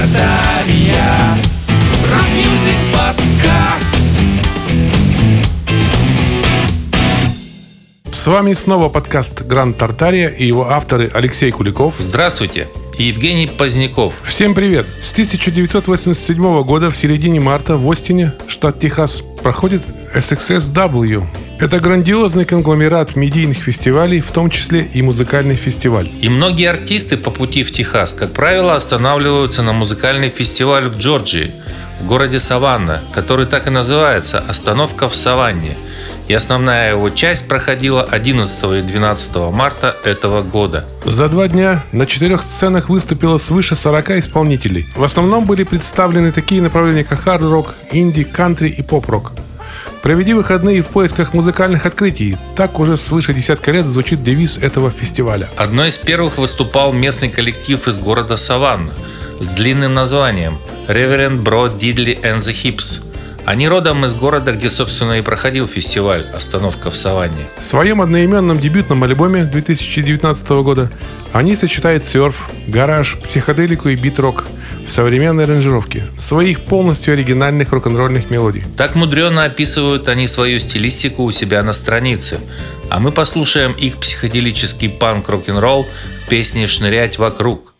Тартария. Рок-мьюзик подкаст. С вами снова подкаст Гранд Тартария и его авторы Алексей Куликов. Здравствуйте. И Евгений Поздняков. Всем привет! С 1987 года в середине марта в Остине, штат Техас, проходит SXSW. Это грандиозный конгломерат медийных фестивалей, в том числе и музыкальный фестиваль. И многие артисты по пути в Техас, как правило, останавливаются на музыкальный фестиваль в Джорджии, в городе Саванна, который так и называется «Остановка в Саванне». И основная его часть проходила 11 и 12 марта этого года. За два дня на 4 сценах выступило свыше 40 исполнителей. В основном были представлены такие направления, как хард-рок, инди, кантри и поп-рок. Проведи выходные в поисках музыкальных открытий. Так уже свыше десятка лет звучит девиз этого фестиваля. Одной из первых выступал местный коллектив из города Саванна с длинным названием Reverend Bro Diddley and the Hips. Они родом из города, где, собственно, и проходил фестиваль «Остановка в Саванне». В своем одноименном дебютном альбоме 2019 года они сочетают серф, гараж, психоделику и бит-рок в современной аранжировке своих полностью оригинальных рок-н-ролльных мелодий. Так мудрёно описывают они свою стилистику у себя на странице. А мы послушаем их психоделический панк-рок-н-ролл в песне «Шнырять вокруг».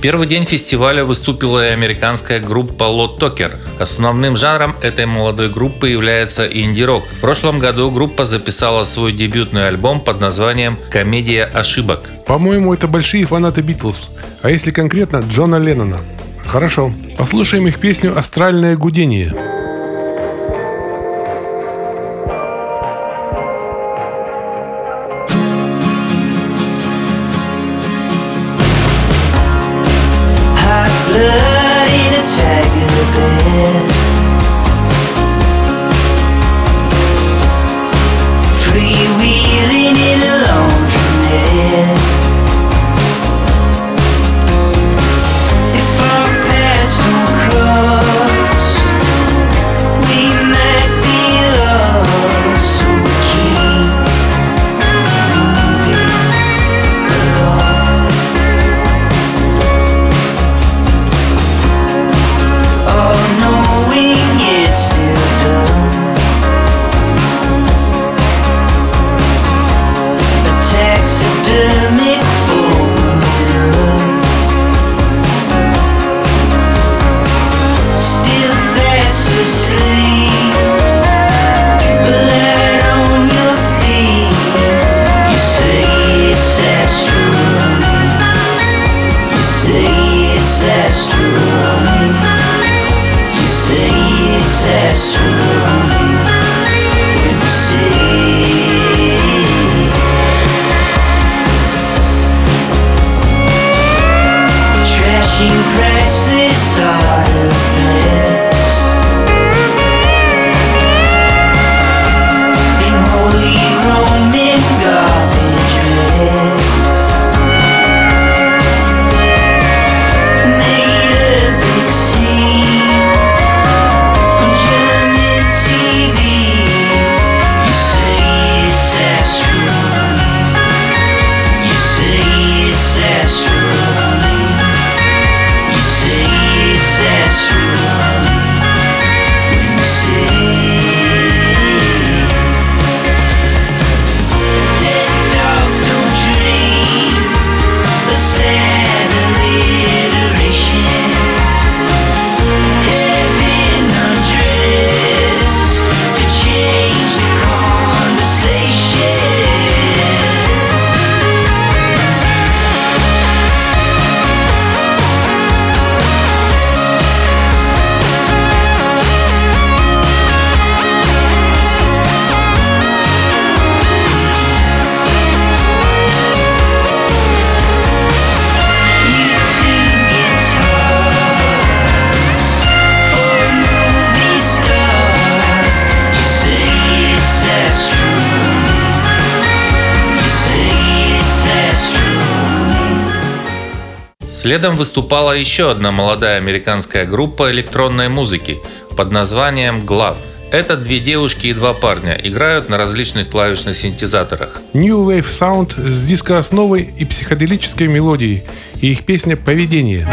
Первый день фестиваля выступила и американская группа Lo Talker. Основным жанром этой молодой группы является инди-рок. В прошлом году группа записала свой дебютный альбом под названием «Комедия ошибок». По-моему, это большие фанаты Битлз, а если конкретно Джона Леннона. Хорошо, послушаем их песню «Астральное гудение». Следом выступала еще одна молодая американская группа электронной музыки под названием Glove. Это две девушки и два парня играют на различных клавишных синтезаторах. New Wave Sound с дискоосновой и психоделической мелодией, и их песня «Поведение».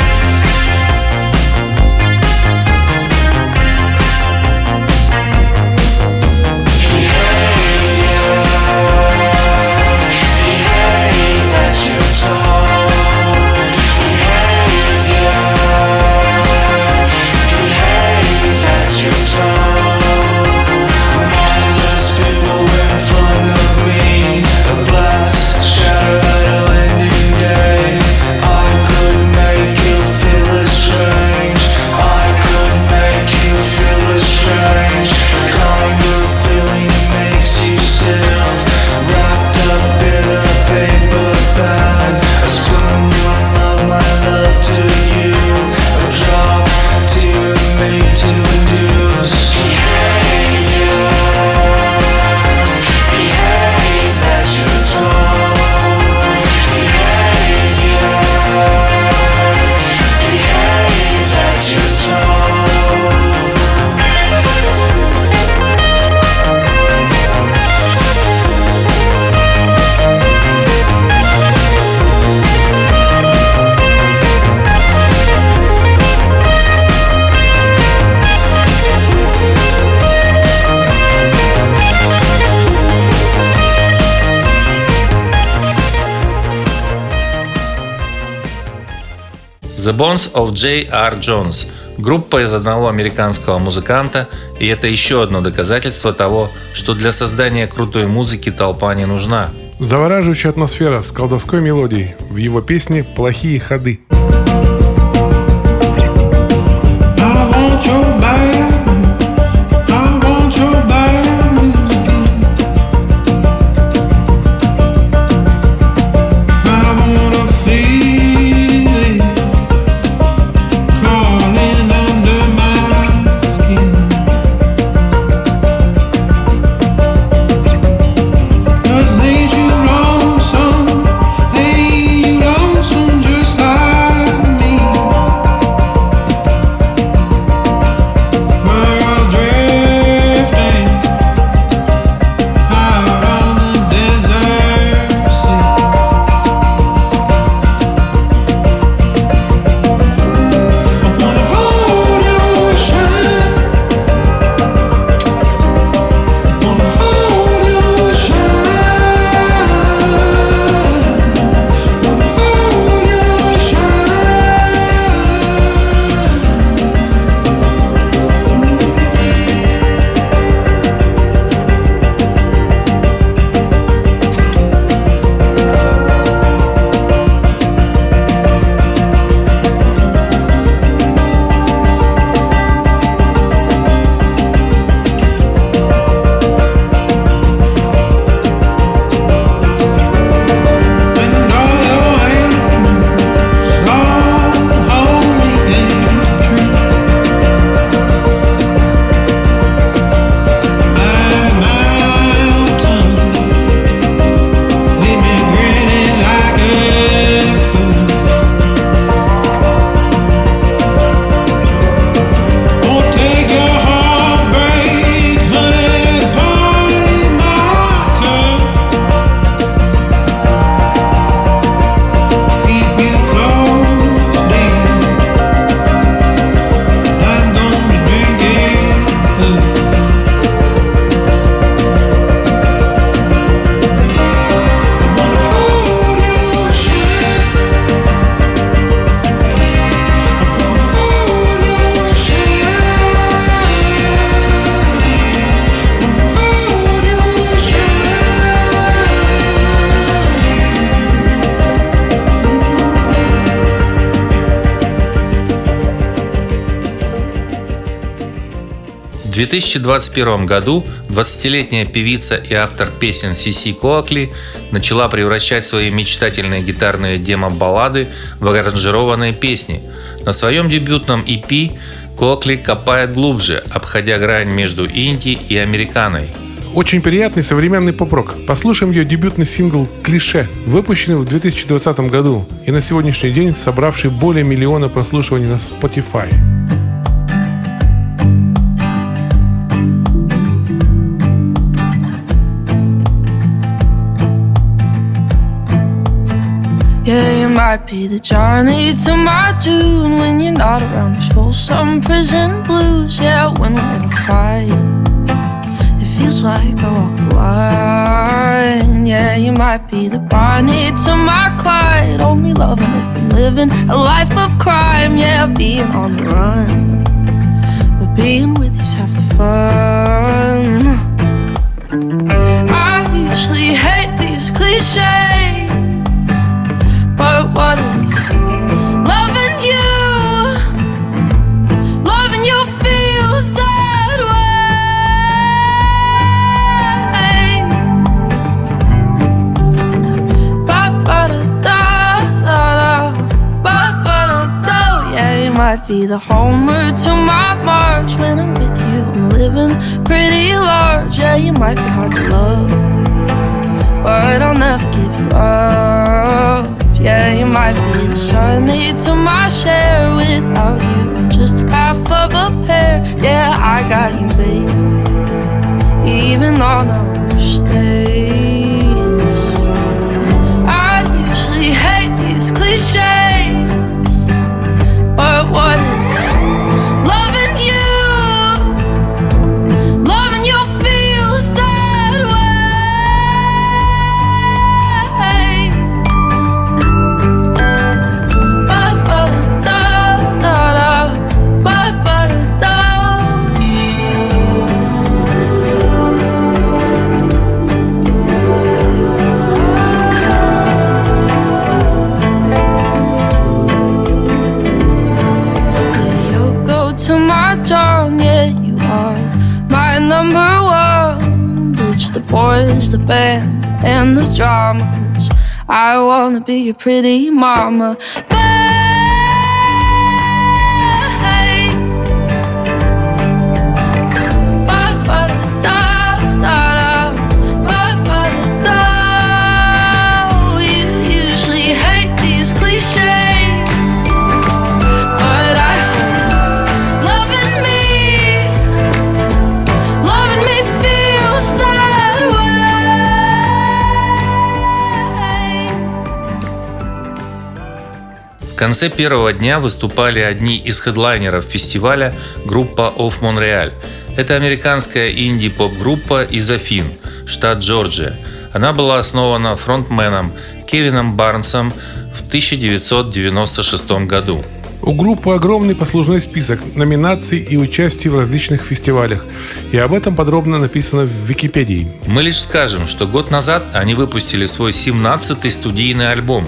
The Bones of J.R. Jones – группа из одного американского музыканта, и это еще одно доказательство того, что для создания крутой музыки толпа не нужна. Завораживающая атмосфера с колдовской мелодией. В его песне «Плохие ходы». В 2021 году 20-летняя певица и автор песен Си Си Коакли начала превращать свои мечтательные гитарные демо-баллады в аранжированные песни. На своем дебютном EP Коакли копает глубже, обходя грань между инди и американой. Очень приятный современный поп-рок. Послушаем ее дебютный сингл «Клише», выпущенный в 2020 году и на сегодняшний день собравший более миллиона прослушиваний на Spotify. Yeah, you might be the Johnny to my June. When you're not around, it's full some prison blues. Yeah, when we're in a fight, it feels like I walk the line. Yeah, you might be the Bonnie to my Clyde. Only loving it from living a life of crime. Yeah, being on the run, but being with you's half the fun. I usually hate these cliches, but what if loving you feels that way? Ba-ba-da-da-da-da, ba-ba-da-da. Yeah, you might be the Homer to my Marge. When I'm with you, I'm living pretty large. Yeah, you might be hard to love, but I'll never give you up. Yeah, you might be the Sunny to my share. Without you, I'm just half of a pair. Yeah, I got you, babe, even on our worst days. I usually hate these cliches, but what if loving you feels that way? To my town, yeah, you are my number one. Ditch the boys, the band, and the drama, 'cause I wanna be your pretty mama, babe. Ba-ba-da-da-da, ba-ba-da-da. You usually hate these cliches. В конце первого дня выступали одни из хедлайнеров фестиваля – группа of Montreal. Это американская инди-поп-группа из Афин, штат Джорджия. Она была основана фронтменом Кевином Барнсом в 1996 году. У группы огромный послужной список номинаций и участий в различных фестивалях, и об этом подробно написано в Википедии. Мы лишь скажем, что год назад они выпустили свой 17-й студийный альбом.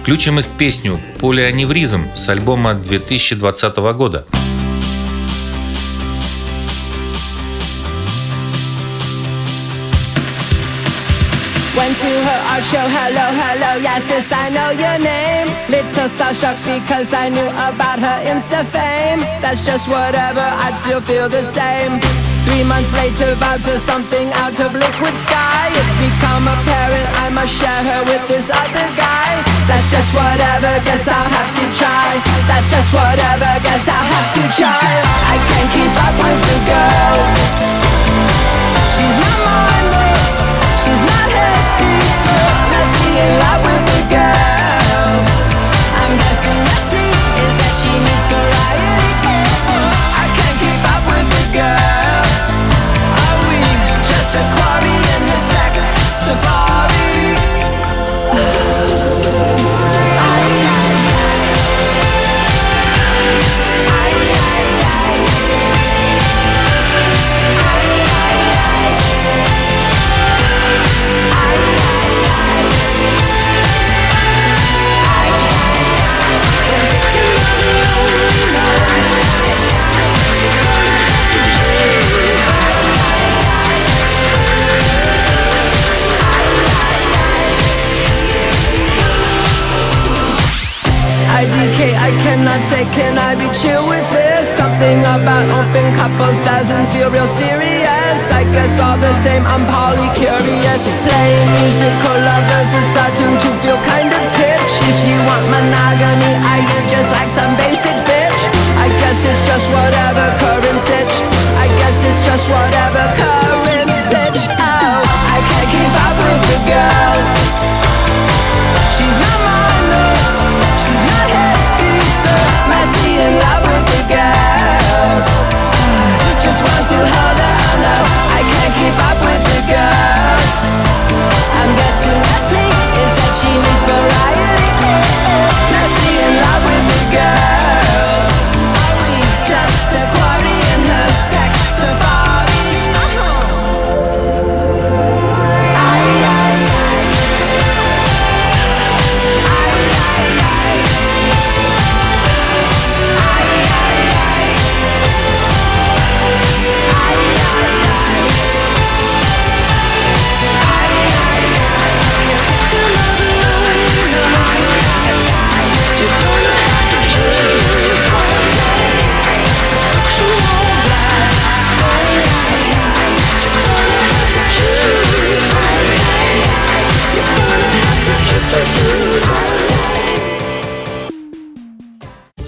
Включим их песню «Полианевризм» с альбома 2020 года. Went to her art show, hello, hello, yes, sis, I know your name. Little starstruck because I knew about her Insta fame. That's just whatever, I'd still feel the same. 3 months later, vowed to something out of liquid sky. It's become apparent I must share her with this other guy. That's just whatever, guess I'll have to try. That's just whatever, guess I'll have to try. I can't keep up with the girl. She's not mine. She's not her speed, but messy in love with the girl. I'm guessing the tea is that she needs variety. I can't keep up with the girl. Are we just a party in the sex safari? I I cannot say, can I be chill with this? Something about open couples doesn't feel real serious. I guess all the same, I'm polycurious. Playing musical lovers is starting to feel kind of kitsch. If you want monogamy, I am just like some basic bitch. I guess it's just whatever current sitch. I guess it's just whatever current sitch. Oh, I can't keep up with the girl. She's not mine though. She's not his either. Messy in love with the girl. Just want to hold her low. I can't keep up with the girl. I'm guessing the thing is that she needs variety. Messy in love with the girl. Are we just the quarry in her sex safari?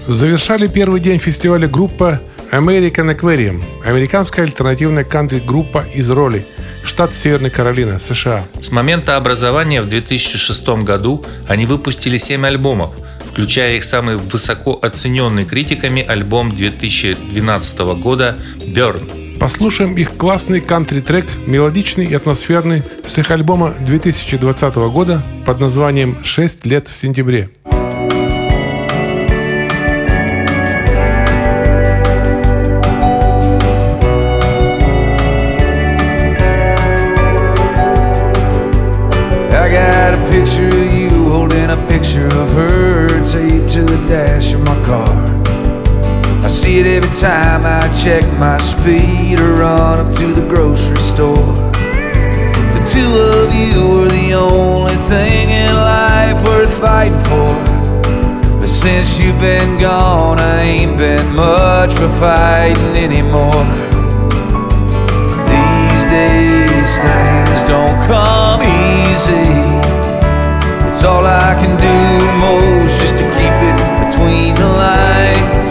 Завершали первый день фестиваля группа American Aquarium, американская альтернативная кантри-группа из Роли, штат Северная Каролина, США. С момента образования в 2006 году они выпустили 7 альбомов, включая их самый высоко оцененный критиками альбом 2012 года «Burn». Послушаем их классный кантри-трек, мелодичный и атмосферный, с их альбома 2020 года под названием «6 лет в сентябре». Picture of you holding a picture of her taped to the dash of my car. I see it every time I check my speed or run up to the grocery store. The two of you are the only thing in life worth fighting for. But since you've been gone, I ain't been much for fighting anymore. These days things don't come easy. It's all I can do most just to keep it between the lines.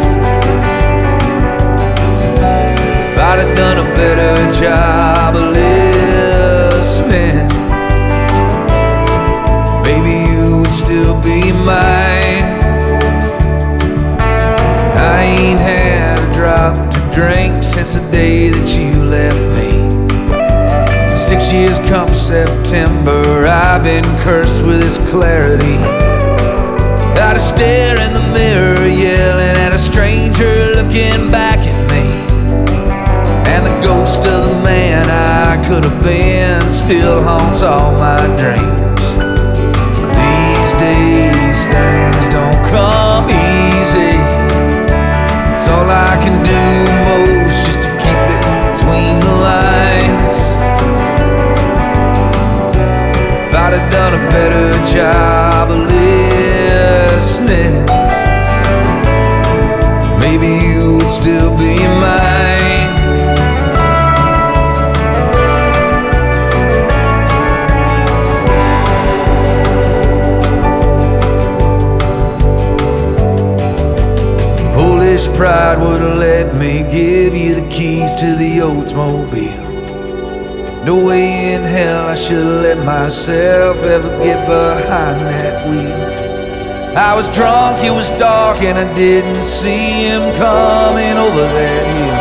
If I'd have done a better job of listening, maybe you would still be mine. I ain't had a drop to drink since the day that you left me. 6 years come September, I've been cursed with this clarity. I'd stare in the mirror yelling at a stranger looking back at me. And the ghost of the man I could have been still haunts all my dreams. These days things don't come easy. It's all I can do most just to keep it between the lines. I'd have done a better job of listening, maybe you would still be mine. Foolish pride would have let me give you the keys to the Oldsmobile. No way in hell I should have let myself ever get behind that wheel. I was drunk, it was dark, and I didn't see him coming over that hill.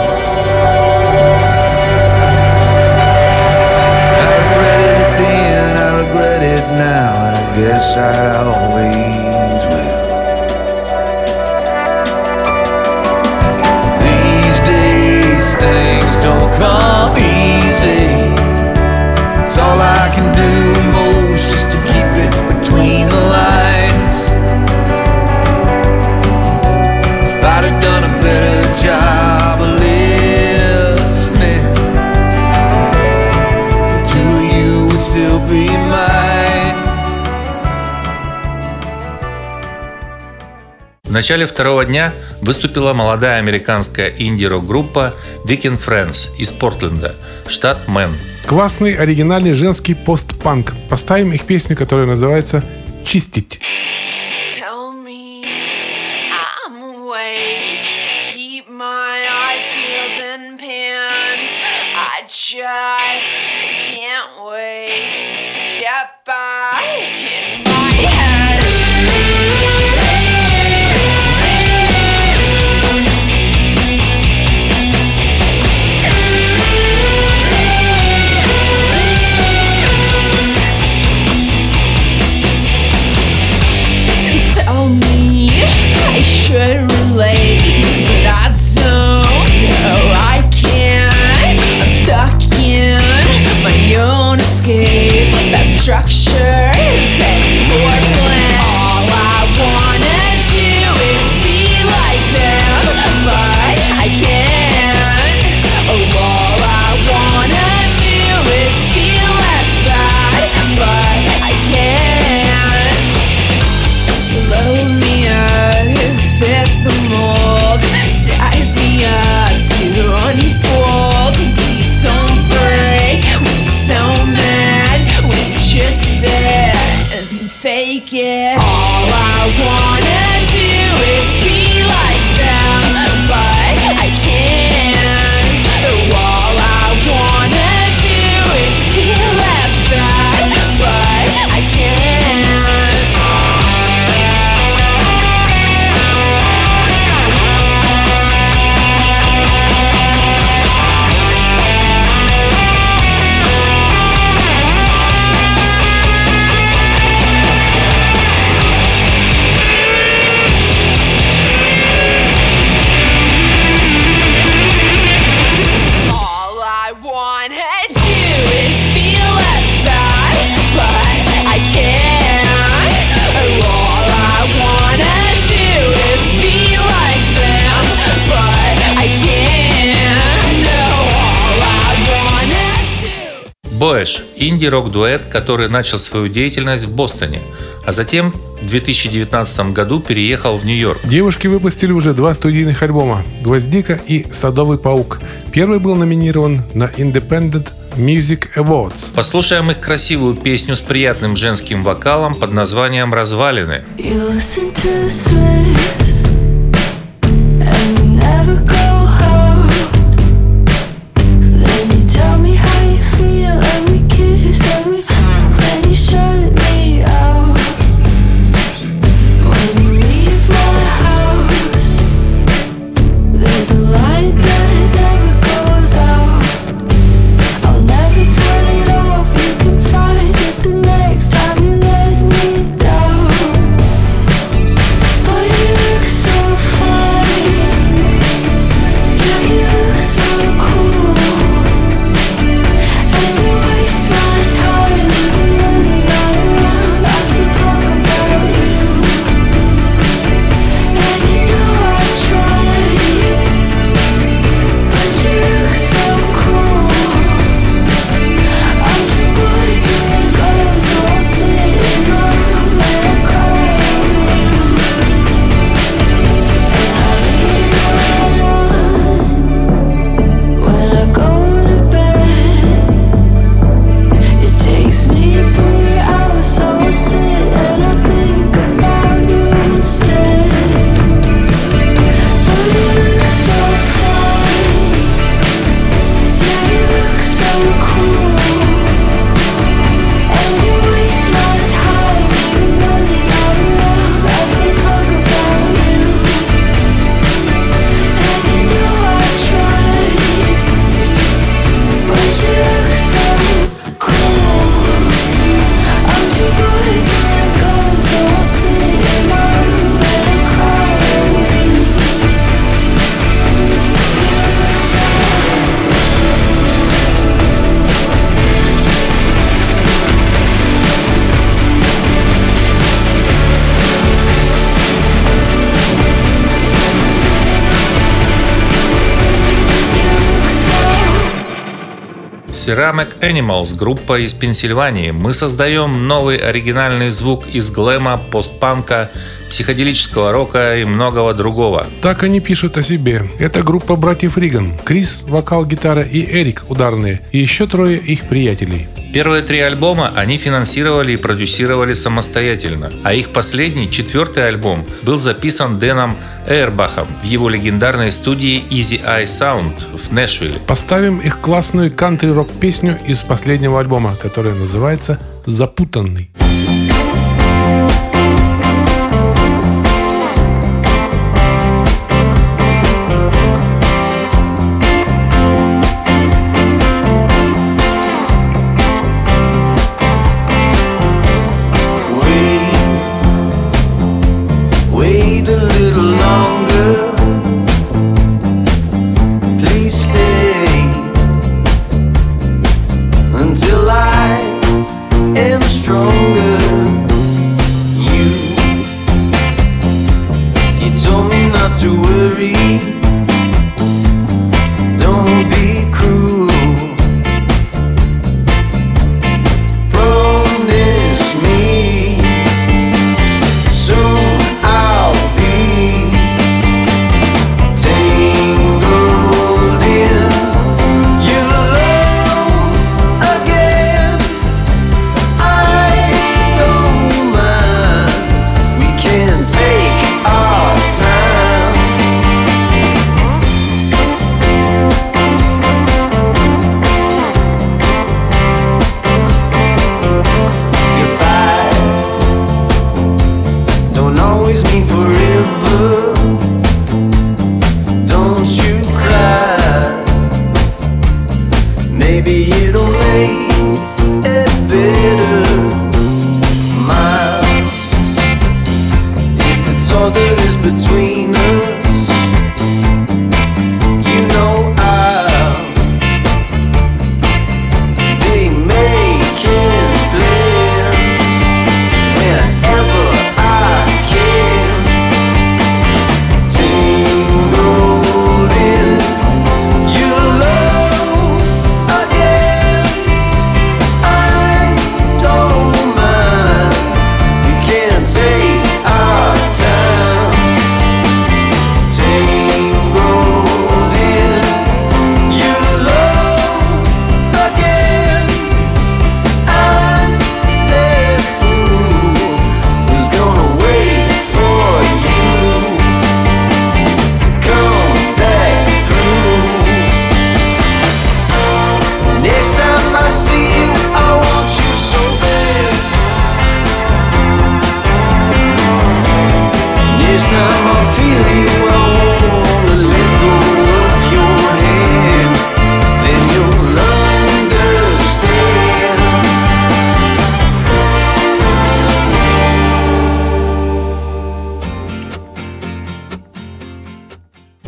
I regretted it then, I regret it now, and I guess I always will. These days things don't come easy. It's all I can do most just to keep it between the lines. If I'd have done a better job of listening, the two of you would still be mine. В начале второго дня выступила молодая американская инди-рок-группа Weakened Friends из Портленда, штат Мэн. Классный оригинальный женский постпанк. Поставим их песню, которая называется «Чистить». Инди-рок-дуэт, который начал свою деятельность в Бостоне, а затем в 2019 году переехал в Нью-Йорк. Девушки выпустили уже 2 студийных альбома «Гвоздика» и «Садовый паук». Первый был номинирован на Independent Music Awards. Послушаем их красивую песню с приятным женским вокалом под названием «Развалины». Ceramic Animals, группа из Пенсильвании. Мы создаем новый оригинальный звук из глэма, постпанка, психоделического рока и многого другого. Так они пишут о себе. Это группа братьев Риган. Крис, вокал, гитара, и Эрик, ударные. И еще трое их приятелей. Первые три альбома они финансировали и продюсировали самостоятельно. А их последний, четвертый альбом, был записан Дэном Эйрбахом в его легендарной студии Easy Eye Sound в Нэшвилле. Поставим их классную кантри-рок-песню из последнего альбома, которая называется «Запутанный».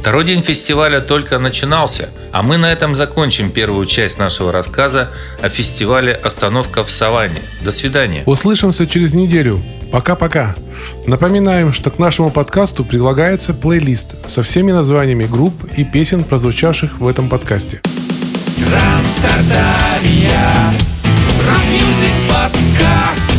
Второй день фестиваля только начинался, а мы на этом закончим первую часть нашего рассказа о фестивале «Остановка в Саванне». До свидания. Услышимся через неделю. Пока-пока. Напоминаем, что к нашему подкасту прилагается плейлист со всеми названиями групп и песен, прозвучавших в этом подкасте. Гранд Тартария, рок-мьюзик подкаст.